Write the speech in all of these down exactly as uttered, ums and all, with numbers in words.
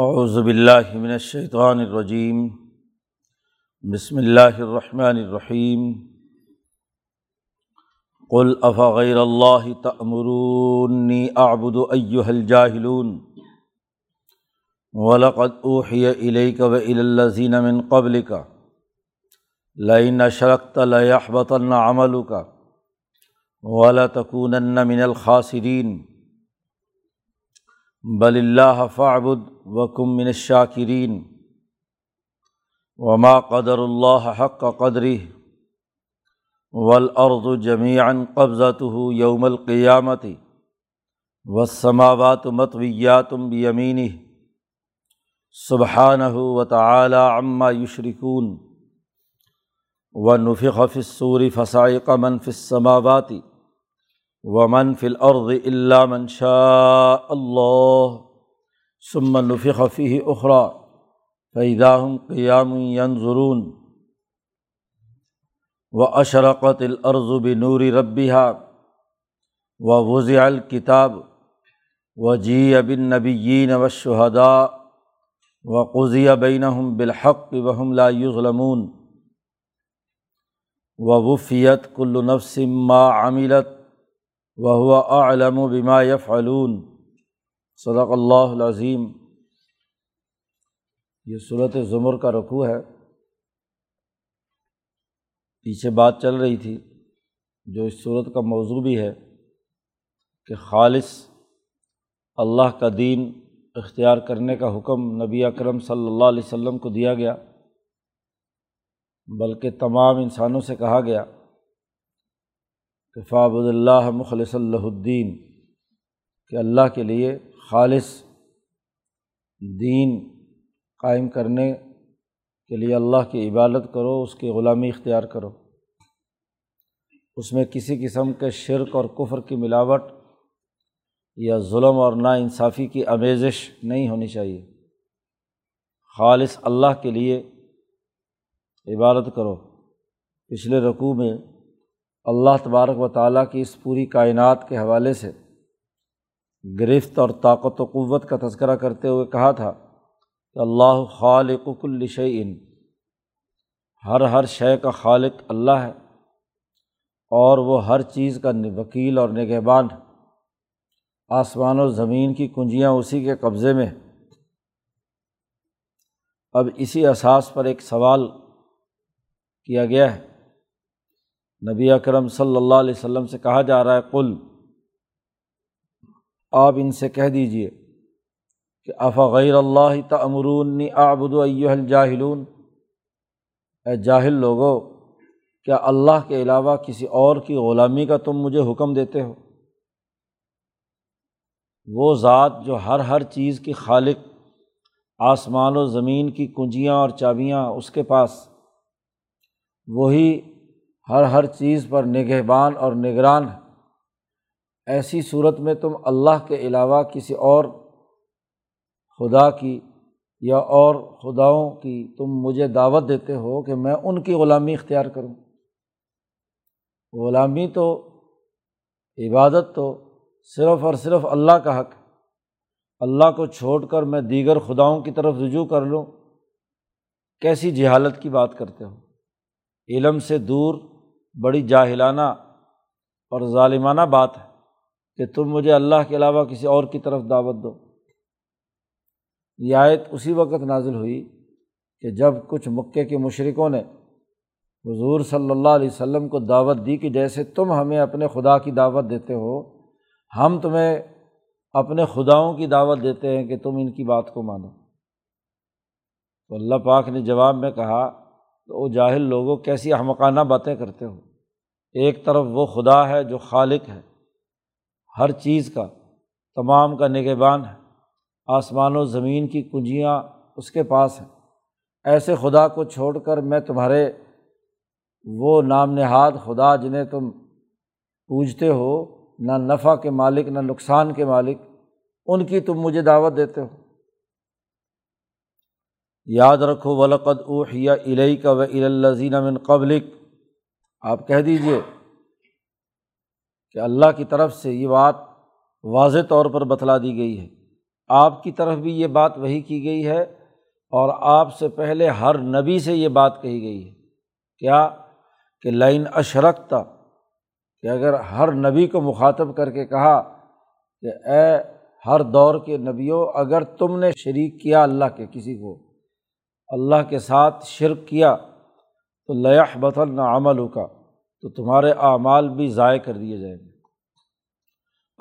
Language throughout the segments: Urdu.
اعوذ باللہ من الشیطان الرجیم، بسم اللہ الرحمن الرحیم۔ قل افغیر اللہ تأمرونی اعبد ایہا الجاہلون وَلَقَدْ أُوحِيَ إِلَيْكَ وَإِلَى الَّذِينَ مِن قَبْلِكَ لَئِنْ أَشْرَكْتَ لَيَحْبَطَنَّ عَمَلُكَ وَلَتَكُونَنَّ مِنَ الْخَاسِرِينَ بَلِ اللَّهَ فَاعْبُدْ وَكُن مِّنَ الشَّاكِرِينَ وَمَا قَدَرَ اللَّهَ حَقَّ قَدْرِهِ وَالْأَرْضُ جَمِيعًا قَبْضَتُهُ يَوْمَ الْقِيَامَةِ وَالسَّمَاوَاتُ مَطْوِيَّاتٌ بِيَمِينِهِ سبحانہ وتعالی عما یشرکون۔ ونفخ فی الصور فصعق من فی السماوات ومن فی الارض الا من شاء اللہ ثم نفخ فیہ اخری فاذا ھم قیام ینظرون۔ واشرقت الارض بنور ربھا ووضع الکتاب وجیء بالنبیین والشہداء وَقُضِيَ بَيْنَهُم بِالْحَقِّ وَهُمْ لَا يُظْلَمُونَ۔ وَوُفِّيَتْ كُلُّ نَفْسٍ مَّا عَمِلَتْ وَهُوَ أَعْلَمُ بِمَا يَفْعَلُونَ۔ صدق اللہ العظیم۔ یہ سورۃ زمر کا رکوع ہے۔ پیچھے بات چل رہی تھی جو اس سورۃ کا موضوع بھی ہے کہ خالص اللہ کا دین اختیار کرنے کا حکم نبی اکرم صلی اللہ علیہ وسلم کو دیا گیا، بلکہ تمام انسانوں سے کہا گیا کہ فاعبد اللہ مخلصا لہ الدین، کہ اللہ کے لیے خالص دین قائم کرنے کے لیے اللہ کی عبادت کرو، اس کی غلامی اختیار کرو، اس میں کسی قسم کے شرک اور کفر کی ملاوٹ یا ظلم اور ناانصافی کی آمیزش نہیں ہونی چاہیے، خالص اللہ کے لیے عبادت کرو۔ پچھلے رکوع میں اللہ تبارک و تعالیٰ کی اس پوری کائنات کے حوالے سے گرفت اور طاقت و قوت کا تذکرہ کرتے ہوئے کہا تھا کہ اللہ خالق کل شیء، ہر ہر شے کا خالق اللہ ہے اور وہ ہر چیز کا وکیل اور نگہبان ہے۔ آسمان و زمین کی کنجیاں اسی کے قبضے میں۔ اب اسی اساس پر ایک سوال کیا گیا ہے، نبی اکرم صلی اللہ علیہ وسلم سے کہا جا رہا ہے قل، آپ ان سے کہہ دیجئے کہ افغیر اللہ تأمرونی اعبد ایہا الجاہلون، اے جاہل لوگو، کیا اللہ کے علاوہ کسی اور کی غلامی کا تم مجھے حکم دیتے ہو؟ وہ ذات جو ہر ہر چیز کی خالق، آسمان و زمین کی کنجیاں اور چابیاں اس کے پاس، وہی ہر ہر چیز پر نگہبان اور نگران ہے۔ ایسی صورت میں تم اللہ کے علاوہ کسی اور خدا کی یا اور خداؤں کی تم مجھے دعوت دیتے ہو کہ میں ان کی غلامی اختیار کروں۔ غلامی تو، عبادت تو صرف اور صرف اللہ کا حق ہے۔ اللہ کو چھوڑ کر میں دیگر خداؤں کی طرف رجوع کر لوں، کیسی جہالت کی بات کرتے ہو، علم سے دور، بڑی جاہلانہ اور ظالمانہ بات ہے کہ تم مجھے اللہ کے علاوہ کسی اور کی طرف دعوت دو۔ یہ آیت اسی وقت نازل ہوئی کہ جب کچھ مکے کے مشرکوں نے حضور صلی اللہ علیہ وسلم کو دعوت دی کہ جیسے تم ہمیں اپنے خدا کی دعوت دیتے ہو، ہم تمہیں اپنے خداؤں کی دعوت دیتے ہیں کہ تم ان کی بات کو مانو۔ تو اللہ پاک نے جواب میں کہا کہ او جاہل لوگوں، کیسی احمقانہ باتیں کرتے ہو، ایک طرف وہ خدا ہے جو خالق ہے ہر چیز کا، تمام کا نگہبان ہے، آسمان و زمین کی کنجیاں اس کے پاس ہیں، ایسے خدا کو چھوڑ کر میں تمہارے وہ نام نہاد خدا جنہیں تم پوجتے ہو، نہ نفع کے مالک نہ نقصان کے مالک، ان کی تم مجھے دعوت دیتے ہو۔ یاد رکھو وَلَقَدْ أُوحِيَ إِلَيْكَ وَإِلَى الَّذِينَ مِن قَبْلِكَ، آپ کہہ دیجئے کہ اللہ کی طرف سے یہ بات واضح طور پر بتلا دی گئی ہے آپ کی طرف بھی یہ بات وحی کی گئی ہے اور آپ سے پہلے ہر نبی سے یہ بات کہی گئی ہے، کیا کہ لئن اشرکت، کہ اگر ہر نبی کو مخاطب کر کے کہا کہ اے ہر دور کے نبیوں، اگر تم نے شریک کیا اللہ کے کسی کو، اللہ کے ساتھ شرک کیا تو لَيَحْبَطَنَّ عَمَلُكَ، تو تمہارے اعمال بھی ضائع کر دیے جائیں گے۔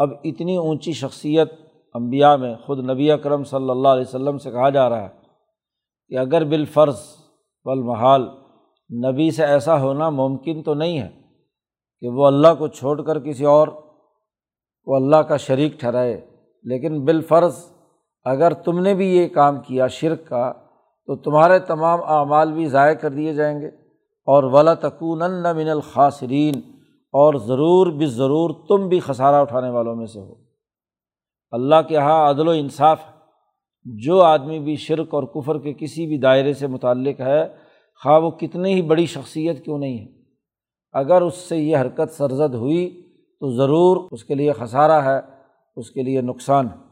اب اتنی اونچی شخصیت انبیاء میں خود نبی اکرم صلی اللہ علیہ وسلم سے کہا جا رہا ہے کہ اگر بالفرض والمحال نبی سے ایسا ہونا ممکن تو نہیں ہے کہ وہ اللہ کو چھوڑ کر کسی اور کو اللہ کا شریک ٹھہرائے، لیکن بالفرض اگر تم نے بھی یہ کام کیا شرک کا تو تمہارے تمام اعمال بھی ضائع کر دیے جائیں گے، اور وَلَتَكُونَنَّ مِنَ الْخَاسِرِينَ، اور ضرور بالضرور تم بھی خسارہ اٹھانے والوں میں سے ہو۔ اللہ کے ہاں عدل و انصاف، جو آدمی بھی شرک اور کفر کے کسی بھی دائرے سے متعلق ہے، خواہ وہ کتنی ہی بڑی شخصیت کیوں نہیں ہے، اگر اس سے یہ حرکت سرزد ہوئی تو ضرور اس کے لیے خسارہ ہے، اس کے لیے نقصان ہے۔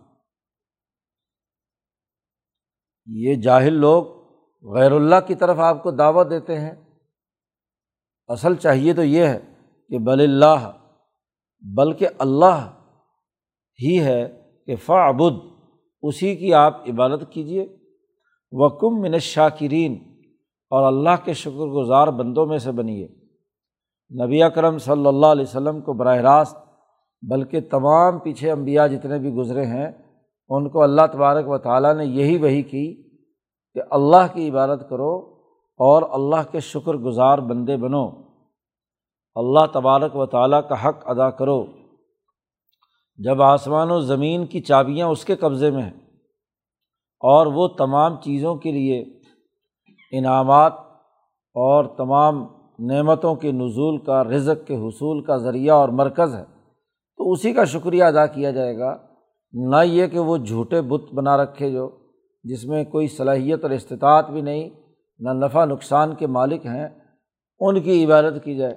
یہ جاہل لوگ غیر اللہ کی طرف آپ کو دعوت دیتے ہیں، اصل چاہیے تو یہ ہے کہ بل اللہ، بلکہ اللہ ہی ہے کہ فاعبد، اسی کی آپ عبادت کیجیے، وکم من الشاکرین، اور اللہ کے شکر گزار بندوں میں سے بنیے۔ نبی اکرم صلی اللہ علیہ وسلم کو براہ راست، بلکہ تمام پیچھے انبیاء جتنے بھی گزرے ہیں ان کو اللہ تبارک و تعالیٰ نے یہی وحی کی کہ اللہ کی عبادت کرو اور اللہ کے شکر گزار بندے بنو، اللہ تبارک و تعالیٰ کا حق ادا کرو۔ جب آسمان و زمین کی چابیاں اس کے قبضے میں ہیں اور وہ تمام چیزوں کے لیے انعامات اور تمام نعمتوں کے نزول کا، رزق کے حصول کا ذریعہ اور مرکز ہے، تو اسی کا شکریہ ادا کیا جائے گا، نہ یہ کہ وہ جھوٹے بت بنا رکھے جو جس میں کوئی صلاحیت اور استطاعت بھی نہیں، نہ نفع نقصان کے مالک ہیں، ان کی عبادت کی جائے۔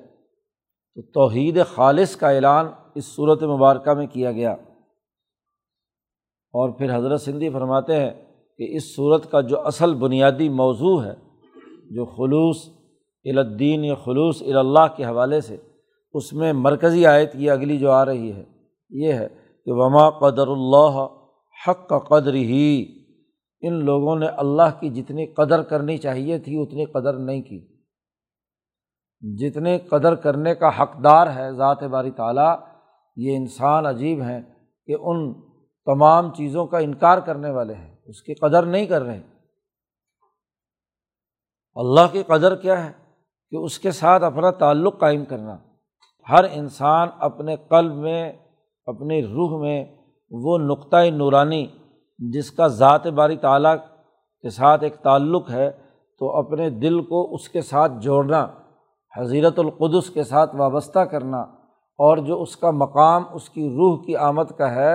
تو توحید خالص کا اعلان اس صورت مبارکہ میں کیا گیا، اور پھر حضرت سندھی فرماتے ہیں کہ اس صورت کا جو اصل بنیادی موضوع ہے، جو خلوص الی الدین یا خلوص الی اللہ کے حوالے سے، اس میں مرکزی آیت یہ اگلی جو آ رہی ہے یہ ہے کہ وما قدر اللہ حق قدرہ، ان لوگوں نے اللہ کی جتنی قدر کرنی چاہیے تھی اتنی قدر نہیں کی، جتنے قدر کرنے کا حقدار ہے ذات باری تعالیٰ۔ یہ انسان عجیب ہیں کہ ان تمام چیزوں کا انکار کرنے والے ہیں، اس کی قدر نہیں کر رہے۔ اللہ کی قدر کیا ہے کہ اس کے ساتھ اپنا تعلق قائم کرنا، ہر انسان اپنے قلب میں، اپنی روح میں وہ نقطۂ نورانی جس کا ذات باری تعالیٰ کے ساتھ ایک تعلق ہے، تو اپنے دل کو اس کے ساتھ جوڑنا، حضیرت القدس کے ساتھ وابستہ کرنا، اور جو اس کا مقام اس کی روح کی آمد کا ہے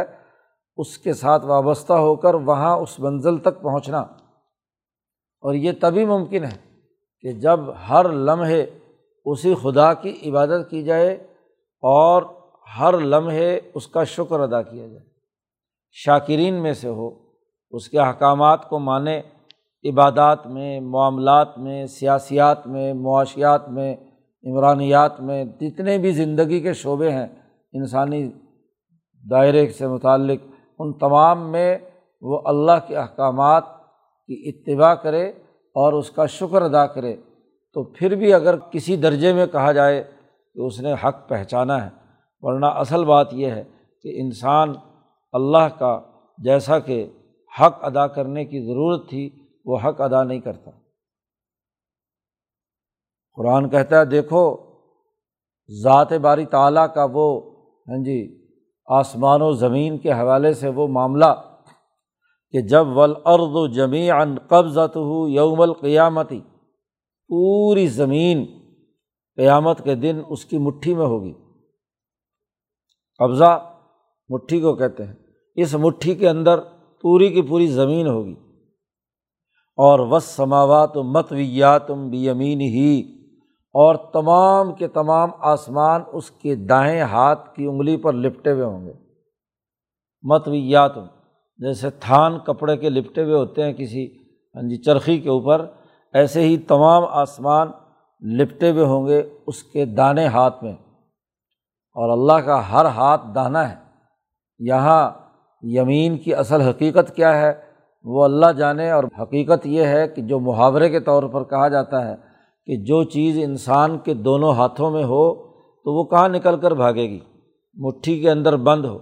اس کے ساتھ وابستہ ہو کر وہاں اس منزل تک پہنچنا۔ اور یہ تبھی ممکن ہے کہ جب ہر لمحے اسی خدا کی عبادت کی جائے اور ہر لمحے اس کا شکر ادا کیا جائے، شاکرین میں سے ہو، اس کے احکامات کو مانے، عبادات میں، معاملات میں، سیاسیات میں، معاشیات میں، عمرانیات میں، جتنے بھی زندگی کے شعبے ہیں انسانی دائرے سے متعلق، ان تمام میں وہ اللہ کے احکامات کی اتباع کرے اور اس کا شکر ادا کرے۔ تو پھر بھی اگر کسی درجے میں کہا جائے کہ اس نے حق پہچانا ہے، ورنہ اصل بات یہ ہے کہ انسان اللہ کا جیسا کہ حق ادا کرنے کی ضرورت تھی وہ حق ادا نہیں کرتا۔ قرآن کہتا ہے دیکھو ذات باری تعالیٰ کا وہ ہاں جی آسمان و زمین کے حوالے سے وہ معاملہ کہ جب والارض جميعا قبضته یوم القیامت، پوری زمین قیامت کے دن اس کی مٹھی میں ہوگی۔ قبضہ مٹھی کو کہتے ہیں، اس مٹھی کے اندر پوری کی پوری زمین ہوگی۔ اور والسماوات مطویات بیمینہ، اور تمام کے تمام آسمان اس کے دائیں ہاتھ کی انگلی پر لپٹے ہوئے ہوں گے۔ مطویات جیسے تھان کپڑے کے لپٹے ہوئے ہوتے ہیں کسی ہاں جی چرخی کے اوپر، ایسے ہی تمام آسمان لپٹے ہوئے ہوں گے اس کے دانے ہاتھ میں، اور اللہ کا ہر ہاتھ دانہ ہے۔ یہاں یمین کی اصل حقیقت کیا ہے وہ اللہ جانے، اور حقیقت یہ ہے کہ جو محاورے کے طور پر کہا جاتا ہے کہ جو چیز انسان کے دونوں ہاتھوں میں ہو تو وہ کہاں نکل کر بھاگے گی، مٹھی کے اندر بند ہو،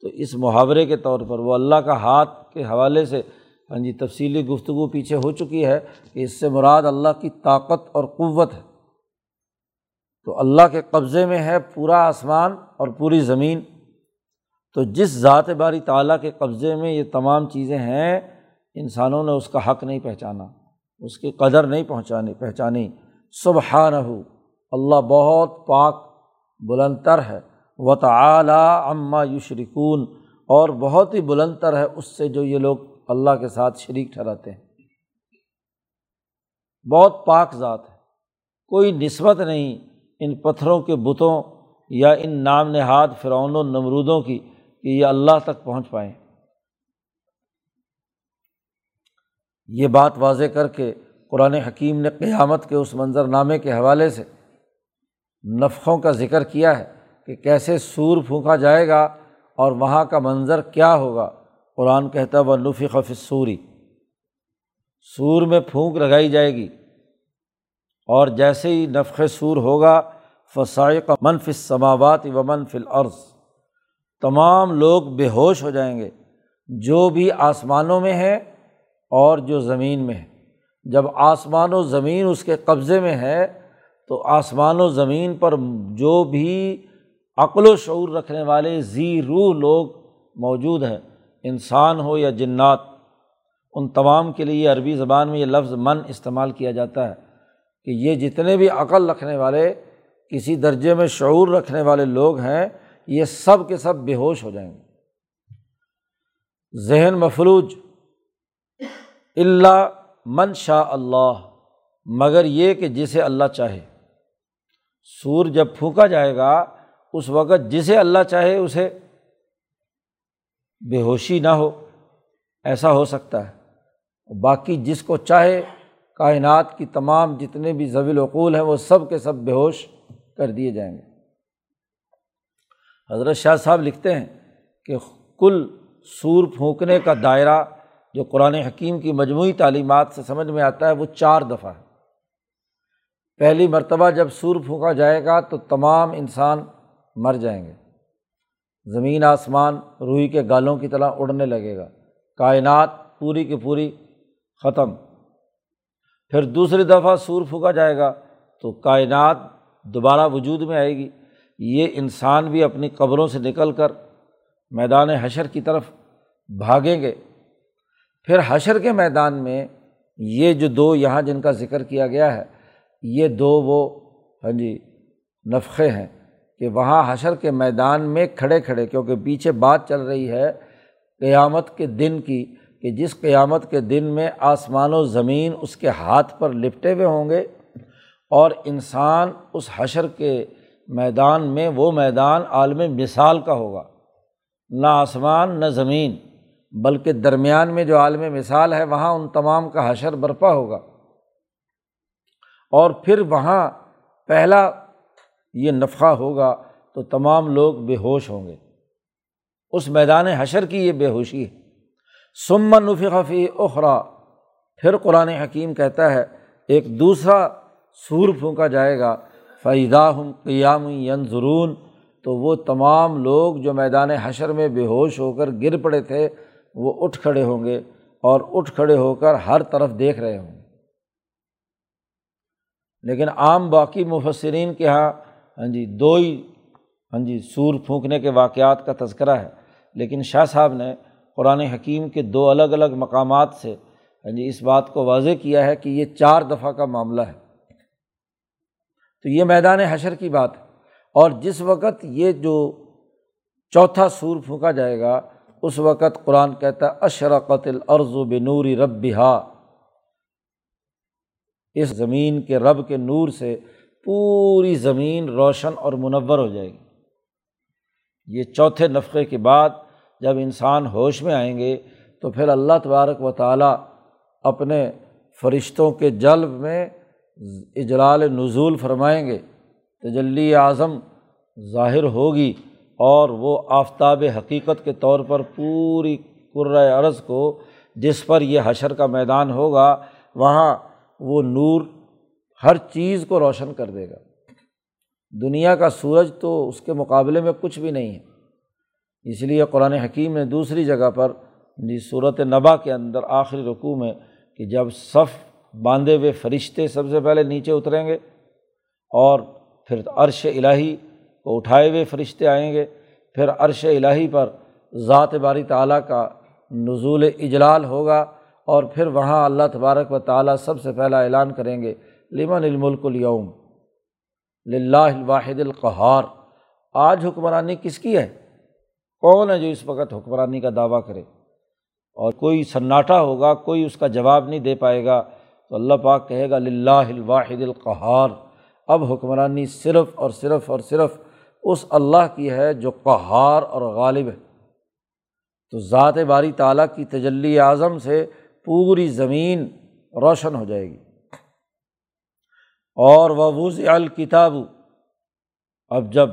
تو اس محاورے کے طور پر وہ اللہ کا ہاتھ کے حوالے سے ہاں جی تفصیلی گفتگو پیچھے ہو چکی ہے کہ اس سے مراد اللہ کی طاقت اور قوت ہے۔ تو اللہ کے قبضے میں ہے پورا آسمان اور پوری زمین، تو جس ذات باری تعالیٰ کے قبضے میں یہ تمام چیزیں ہیں، انسانوں نے اس کا حق نہیں پہچانا، اس کی قدر نہیں پہنچانی پہچانی سبحانہ، اللہ بہت پاک بلند تر ہے، وَتَعَالَىٰ عَمَّا يُشْرِكُونَ، اور بہت ہی بلند تر ہے اس سے جو یہ لوگ اللہ کے ساتھ شریک ٹھہراتے ہیں۔ بہت پاک ذات ہے، کوئی نسبت نہیں ان پتھروں کے بتوں یا ان نام نہاد فرعون و نمرودوں کی کہ یہ اللہ تک پہنچ پائیں۔ یہ بات واضح کر کے قرآن حکیم نے قیامت کے اس منظرنامے کے حوالے سے نفخوں کا ذکر کیا ہے کہ کیسے سور پھونکا جائے گا اور وہاں کا منظر کیا ہوگا۔ قرآن کہتا ہے وَنُفِخَ فِي الصُّورِ، سور میں پھونک لگائی جائے گی، اور جیسے ہی نفخ سور ہوگا فَصَعِقَ مَن فِي السَّمَاوَاتِ وَمَن فِي الْأَرْضِ، تمام لوگ بے ہوش ہو جائیں گے جو بھی آسمانوں میں ہے اور جو زمین میں ہے۔ جب آسمان و زمین اس کے قبضے میں ہے تو آسمان و زمین پر جو بھی عقل و شعور رکھنے والے ذی روح لوگ موجود ہیں، انسان ہو یا جنات، ان تمام کے لیے عربی زبان میں یہ لفظ من استعمال کیا جاتا ہے کہ یہ جتنے بھی عقل رکھنے والے، کسی درجے میں شعور رکھنے والے لوگ ہیں، یہ سب کے سب بے ہوش ہو جائیں گے، ذہن مفلوج۔ اللہ من شاء اللہ، مگر یہ کہ جسے اللہ چاہے۔ سور جب پھونکا جائے گا اس وقت جسے اللہ چاہے اسے بے ہوشی نہ ہو، ایسا ہو سکتا ہے، باقی جس کو چاہے، کائنات کی تمام جتنے بھی ذوی العقول ہیں وہ سب کے سب بے ہوش کر دیے جائیں گے۔ حضرت شاہ صاحب لکھتے ہیں کہ کل سور پھونکنے کا دائرہ جو قرآن حکیم کی مجموعی تعلیمات سے سمجھ میں آتا ہے وہ چار دفعہ ہے۔ پہلی مرتبہ جب سور پھونکا جائے گا تو تمام انسان مر جائیں گے، زمین آسمان روئی کے گالوں کی طرح اڑنے لگے گا، کائنات پوری کی پوری ختم۔ پھر دوسری دفعہ سور پھونکا جائے گا تو کائنات دوبارہ وجود میں آئے گی، یہ انسان بھی اپنی قبروں سے نکل کر میدان حشر کی طرف بھاگیں گے۔ پھر حشر کے میدان میں یہ جو دو یہاں جن کا ذکر کیا گیا ہے، یہ دو وہ ہاں جی نفخے ہیں کہ وہاں حشر کے میدان میں کھڑے کھڑے، کیونکہ پیچھے بات چل رہی ہے قیامت کے دن کی، کہ جس قیامت کے دن میں آسمان و زمین اس کے ہاتھ پر لپٹے ہوئے ہوں گے، اور انسان اس حشر کے میدان میں، وہ میدان عالم مثال کا ہوگا، نہ آسمان نہ زمین، بلکہ درمیان میں جو عالم مثال ہے وہاں ان تمام کا حشر برپا ہوگا۔ اور پھر وہاں پہلا یہ نفخہ ہوگا تو تمام لوگ بے ہوش ہوں گے، اس میدان حشر کی یہ بے ہوشی ہے۔ ثم نفخ فی اخرى، پھر قرآن حکیم کہتا ہے ایک دوسرا سور پھونکا جائے گا، فاذا ہم قیام ینظرون، تو وہ تمام لوگ جو میدان حشر میں بے ہوش ہو کر گر پڑے تھے وہ اٹھ کھڑے ہوں گے، اور اٹھ کھڑے ہو کر ہر طرف دیکھ رہے ہوں گے۔ لیکن عام باقی مفسرین کے ہاں ہاں جی دو ہی ہاں جی سور پھونکنے کے واقعات کا تذکرہ ہے، لیکن شاہ صاحب نے قرآن حکیم کے دو الگ الگ مقامات سے ہاں جی اس بات کو واضح کیا ہے کہ یہ چار دفعہ کا معاملہ ہے۔ تو یہ میدان حشر کی بات ہے، اور جس وقت یہ جو چوتھا سور پھونکا جائے گا اس وقت قرآن کہتا ہے اشرقت الارض بنور ربها، اس زمین کے رب کے نور سے پوری زمین روشن اور منور ہو جائے گی۔ یہ چوتھے نفخے کے بعد جب انسان ہوش میں آئیں گے تو پھر اللہ تبارک و تعالیٰ اپنے فرشتوں کے جلب میں اجلال نزول فرمائیں گے، تجلی اعظم ظاہر ہوگی اور وہ آفتاب حقیقت کے طور پر پوری کرۂ ارض کو جس پر یہ حشر کا میدان ہوگا وہاں وہ نور ہر چیز کو روشن کر دے گا۔ دنیا کا سورج تو اس کے مقابلے میں کچھ بھی نہیں ہے، اس لیے قرآن حکیم نے دوسری جگہ پر سورۃ نبا کے اندر آخری رکوع میں کہ جب صف باندھے ہوئے فرشتے سب سے پہلے نیچے اتریں گے اور پھر عرش الہی کو اٹھائے ہوئے فرشتے آئیں گے، پھر عرش الہی پر ذات باری تعالیٰ کا نزول اجلال ہوگا اور پھر وہاں اللہ تبارک و تعالیٰ سب سے پہلا اعلان کریں گے لمن الملک اليوم للہ الواحد القہار، آج حکمرانی کس کی ہے، کون ہے جو اس وقت حکمرانی کا دعویٰ کرے؟ اور کوئی سناٹا ہوگا، کوئی اس کا جواب نہیں دے پائے گا، تو اللہ پاک کہے گا للہ الواحد القہار، اب حکمرانی صرف اور صرف اور صرف اس اللہ کی ہے جو قہار اور غالب ہے۔ تو ذات باری تعالیٰ کی تجلی اعظم سے پوری زمین روشن ہو جائے گی۔ اور ووضع الکتاب، اب جب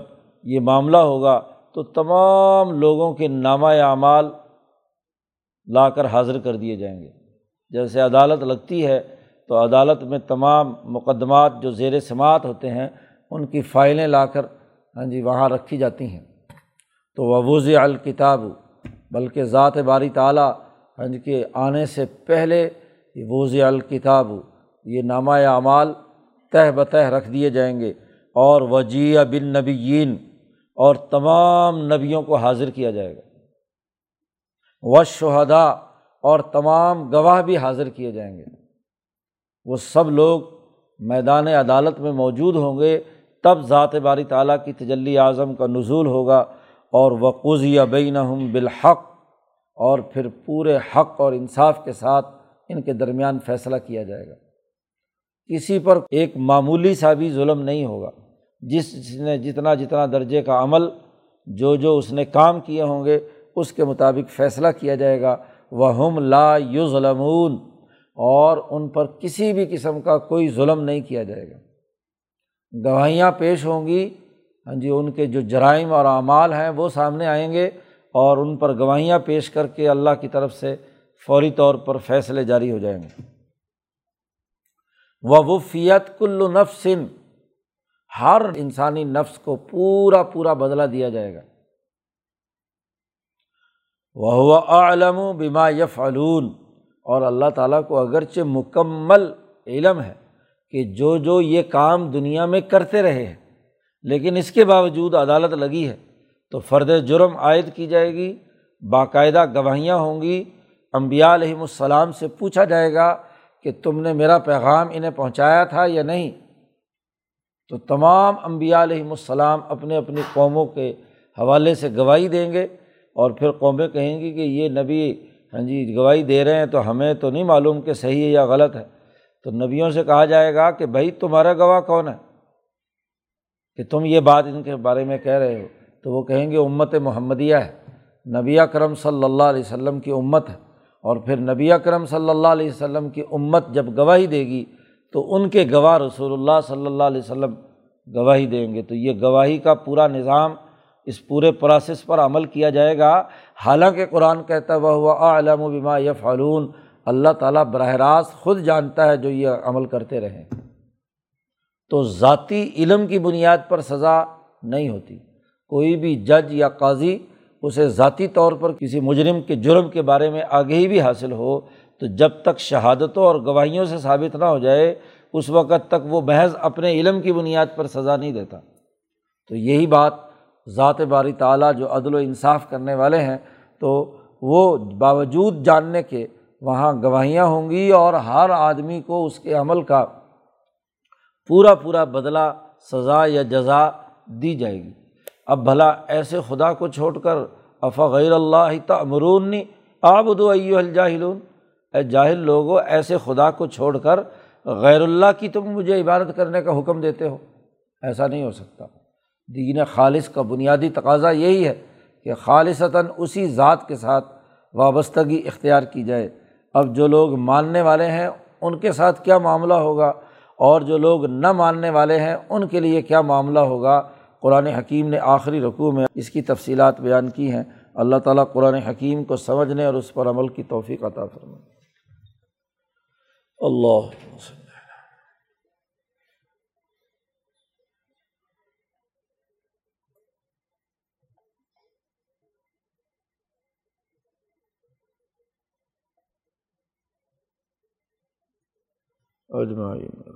یہ معاملہ ہوگا تو تمام لوگوں کے نامہ اعمال لا کر حاضر کر دیے جائیں گے۔ جیسے عدالت لگتی ہے تو عدالت میں تمام مقدمات جو زیر سماعت ہوتے ہیں ان کی فائلیں لا کر ہاں جی وہاں رکھی جاتی ہیں۔ تو ووضع الکتاب، بلکہ ذات باری تعالیٰ ہاں جی کے آنے سے پہلے ووضع الکتاب، یہ نامہ اعمال تہ بتہ رکھ دیے جائیں گے۔ اور وجیع بالنبیین، اور تمام نبیوں کو حاضر کیا جائے گا۔ والشہداء، اور تمام گواہ بھی حاضر کیے جائیں گے۔ وہ سب لوگ میدان عدالت میں موجود ہوں گے، تب ذات باری تعالیٰ کی تجلی اعظم کا نزول ہوگا۔ اور وقضی بینہم بالحق، اور پھر پورے حق اور انصاف کے ساتھ ان کے درمیان فیصلہ کیا جائے گا، کسی پر ایک معمولی سا بھی ظلم نہیں ہوگا۔ جس نے جتنا جتنا درجے کا عمل، جو جو اس نے کام کیے ہوں گے، اس کے مطابق فیصلہ کیا جائے گا۔ وَهُمْ لَا يُظْلَمُونَ، اور ان پر کسی بھی قسم کا کوئی ظلم نہیں کیا جائے گا۔ گواہیاں پیش ہوں گی، ہاں جی ان کے جو جرائم اور اعمال ہیں وہ سامنے آئیں گے، اور ان پر گواہیاں پیش کر کے اللہ کی طرف سے فوری طور پر فیصلے جاری ہو جائیں گے۔ وَوُفِّيَتْ كُلُّ نَفْسٍ، ہر انسانی نفس کو پورا پورا بدلہ دیا جائے گا۔ وَهُوَ أَعْلَمُ بِمَا يَفْعَلُونَ، اور اللہ تعالیٰ کو اگرچہ مکمل علم ہے کہ جو جو یہ کام دنیا میں کرتے رہے ہیں، لیکن اس کے باوجود عدالت لگی ہے تو فرد جرم عائد کی جائے گی، باقاعدہ گواہیاں ہوں گی، انبیاء علیہم السلام سے پوچھا جائے گا کہ تم نے میرا پیغام انہیں پہنچایا تھا یا نہیں۔ تو تمام انبیاء علیہم السلام اپنے اپنی قوموں کے حوالے سے گواہی دیں گے، اور پھر قومیں کہیں گی کہ یہ نبی ہاں جی گواہی دے رہے ہیں تو ہمیں تو نہیں معلوم کہ صحیح ہے یا غلط ہے۔ تو نبیوں سے کہا جائے گا کہ بھائی تمہارا گواہ کون ہے کہ تم یہ بات ان کے بارے میں کہہ رہے ہو؟ تو وہ کہیں گے امت محمدیہ ہے، نبی اکرم صلی اللہ علیہ وسلم کی امت ہے۔ اور پھر نبی اکرم صلی اللہ علیہ وسلم کی امت جب گواہی دے گی تو ان کے گواہ رسول اللہ صلی اللہ علیہ وسلم گواہی دیں گے۔ تو یہ گواہی کا پورا نظام، اس پورے پروسیس پر عمل کیا جائے گا۔ حالانکہ قرآن کہتا ہے وَهُوَ أَعْلَمُ بِمَا يَفْعَلُونَ، اللہ تعالیٰ براہ راست خود جانتا ہے جو یہ عمل کرتے رہیں۔ تو ذاتی علم کی بنیاد پر سزا نہیں ہوتی، کوئی بھی جج یا قاضی اسے ذاتی طور پر کسی مجرم کے جرم کے بارے میں آگہی بھی حاصل ہو تو جب تک شہادتوں اور گواہیوں سے ثابت نہ ہو جائے اس وقت تک وہ محض اپنے علم کی بنیاد پر سزا نہیں دیتا۔ تو یہی بات ذات باری تعالیٰ جو عدل و انصاف کرنے والے ہیں، تو وہ باوجود جاننے کے وہاں گواہیاں ہوں گی، اور ہر آدمی کو اس کے عمل کا پورا پورا بدلہ، سزا یا جزا دی جائے گی۔ اب بھلا ایسے خدا کو چھوڑ کر افغیر اللہ تأمرونی اعبد ایھا الجاہلون، اے جاہل لوگو ایسے خدا کو چھوڑ کر غیر اللہ کی تم مجھے عبادت کرنے کا حکم دیتے ہو؟ ایسا نہیں ہو سکتا۔ دین خالص کا بنیادی تقاضا یہی ہے کہ خالصتاً اسی ذات کے ساتھ وابستگی اختیار کی جائے۔ اب جو لوگ ماننے والے ہیں ان کے ساتھ کیا معاملہ ہوگا اور جو لوگ نہ ماننے والے ہیں ان کے لیے کیا معاملہ ہوگا، قرآن حکیم نے آخری رکوع میں اس کی تفصیلات بیان کی ہیں۔ اللہ تعالیٰ قرآن حکیم کو سمجھنے اور اس پر عمل کی توفیق عطا فرمائے۔ اللہ اجمعین۔